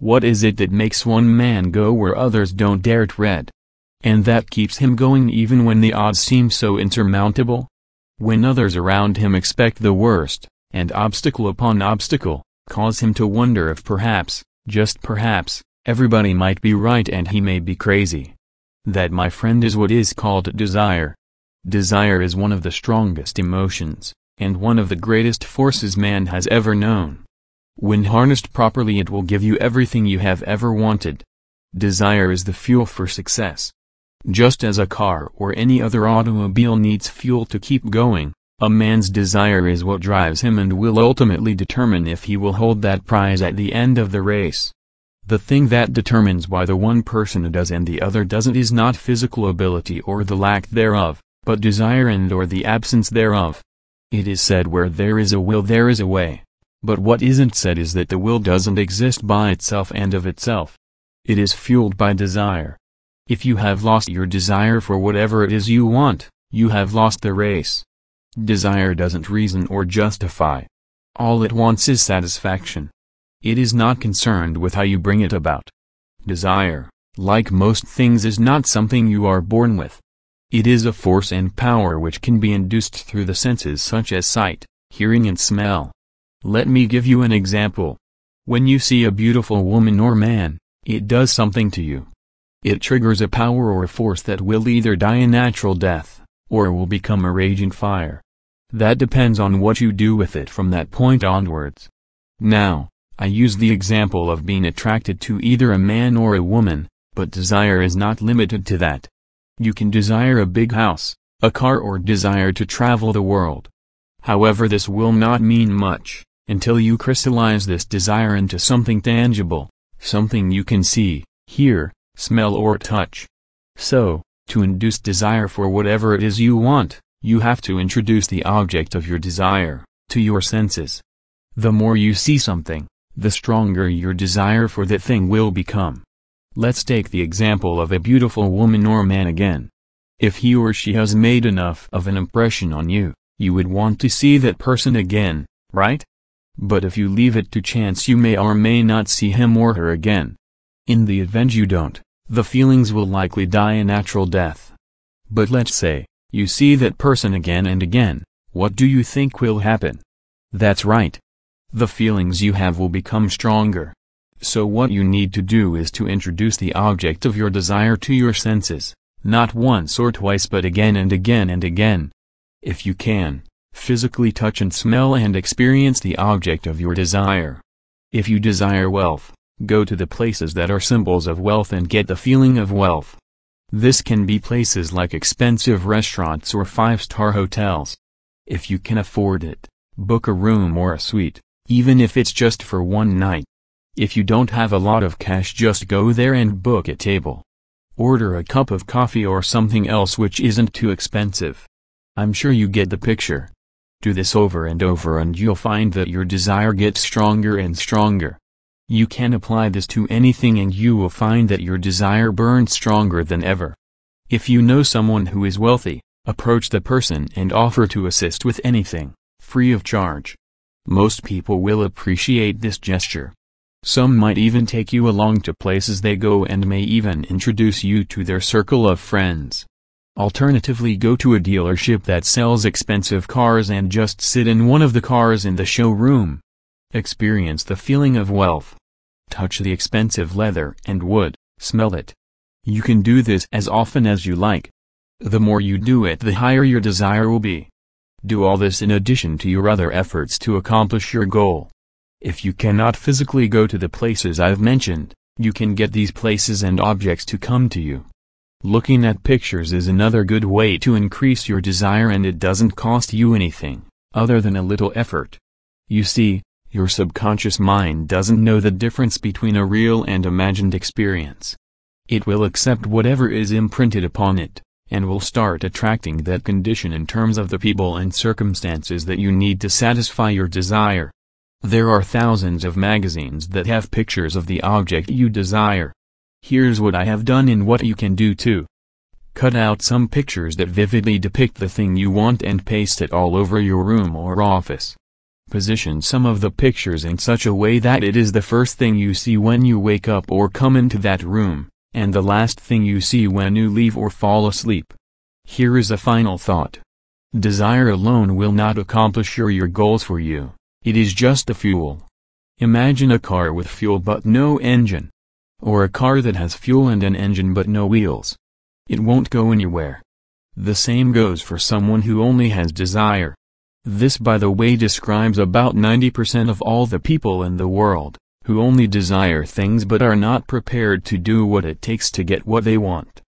What is it that makes one man go where others don't dare tread? And that keeps him going even when the odds seem so insurmountable? When others around him expect the worst, and obstacle upon obstacle, cause him to wonder if perhaps, just perhaps, everybody might be right and he may be crazy. That, my friend, is what is called desire. Desire is one of the strongest emotions, and one of the greatest forces man has ever known. When harnessed properly, it will give you everything you have ever wanted. Desire is the fuel for success. Just as a car or any other automobile needs fuel to keep going, a man's desire is what drives him and will ultimately determine if he will hold that prize at the end of the race. The thing that determines why the one person does and the other doesn't is not physical ability or the lack thereof, but desire and or the absence thereof. It is said, where there is a will there is a way. But what isn't said is that the will doesn't exist by itself and of itself. It is fueled by desire. If you have lost your desire for whatever it is you want, you have lost the race. Desire doesn't reason or justify. All it wants is satisfaction. It is not concerned with how you bring it about. Desire, like most things, is not something you are born with. It is a force and power which can be induced through the senses, such as sight, hearing and smell. Let me give you an example. When you see a beautiful woman or man, it does something to you. It triggers a power or a force that will either die a natural death, or will become a raging fire. That depends on what you do with it from that point onwards. Now, I use the example of being attracted to either a man or a woman, but desire is not limited to that. You can desire a big house, a car, or desire to travel the world. However, this will not mean much until you crystallize this desire into something tangible, something you can see, hear, smell or touch. So, to induce desire for whatever it is you want, you have to introduce the object of your desire to your senses. The more you see something, the stronger your desire for that thing will become. Let's take the example of a beautiful woman or man again. If he or she has made enough of an impression on you, you would want to see that person again, right? But if you leave it to chance, you may or may not see him or her again. In the event you don't, the feelings will likely die a natural death. But let's say you see that person again and again. What do you think will happen? That's right. The feelings you have will become stronger. So what you need to do is to introduce the object of your desire to your senses, not once or twice, but again and again and again. If you can, physically touch and smell and experience the object of your desire. If you desire wealth, go to the places that are symbols of wealth and get the feeling of wealth. This can be places like expensive restaurants or five-star hotels. If you can afford it, book a room or a suite, even if it's just for one night. If you don't have a lot of cash, just go there and book a table. Order a cup of coffee or something else which isn't too expensive. I'm sure you get the picture. Do this over and over and you'll find that your desire gets stronger and stronger. You can apply this to anything and you will find that your desire burns stronger than ever. If you know someone who is wealthy, approach the person and offer to assist with anything, free of charge. Most people will appreciate this gesture. Some might even take you along to places they go and may even introduce you to their circle of friends. Alternatively, go to a dealership that sells expensive cars and just sit in one of the cars in the showroom. Experience the feeling of wealth. Touch the expensive leather and wood, smell it. You can do this as often as you like. The more you do it, the higher your desire will be. Do all this in addition to your other efforts to accomplish your goal. If you cannot physically go to the places I've mentioned, you can get these places and objects to come to you. Looking at pictures is another good way to increase your desire, and it doesn't cost you anything, other than a little effort. You see, your subconscious mind doesn't know the difference between a real and imagined experience. It will accept whatever is imprinted upon it, and will start attracting that condition in terms of the people and circumstances that you need to satisfy your desire. There are thousands of magazines that have pictures of the object you desire. Here's what I have done and what you can do too. Cut out some pictures that vividly depict the thing you want and paste it all over your room or office. Position some of the pictures in such a way that it is the first thing you see when you wake up or come into that room, and the last thing you see when you leave or fall asleep. Here is a final thought. Desire alone will not accomplish your goals for you, it is just the fuel. Imagine a car with fuel but no engine. Or a car that has fuel and an engine but no wheels. It won't go anywhere. The same goes for someone who only has desire. This, by the way, describes about 90% of all the people in the world, who only desire things but are not prepared to do what it takes to get what they want.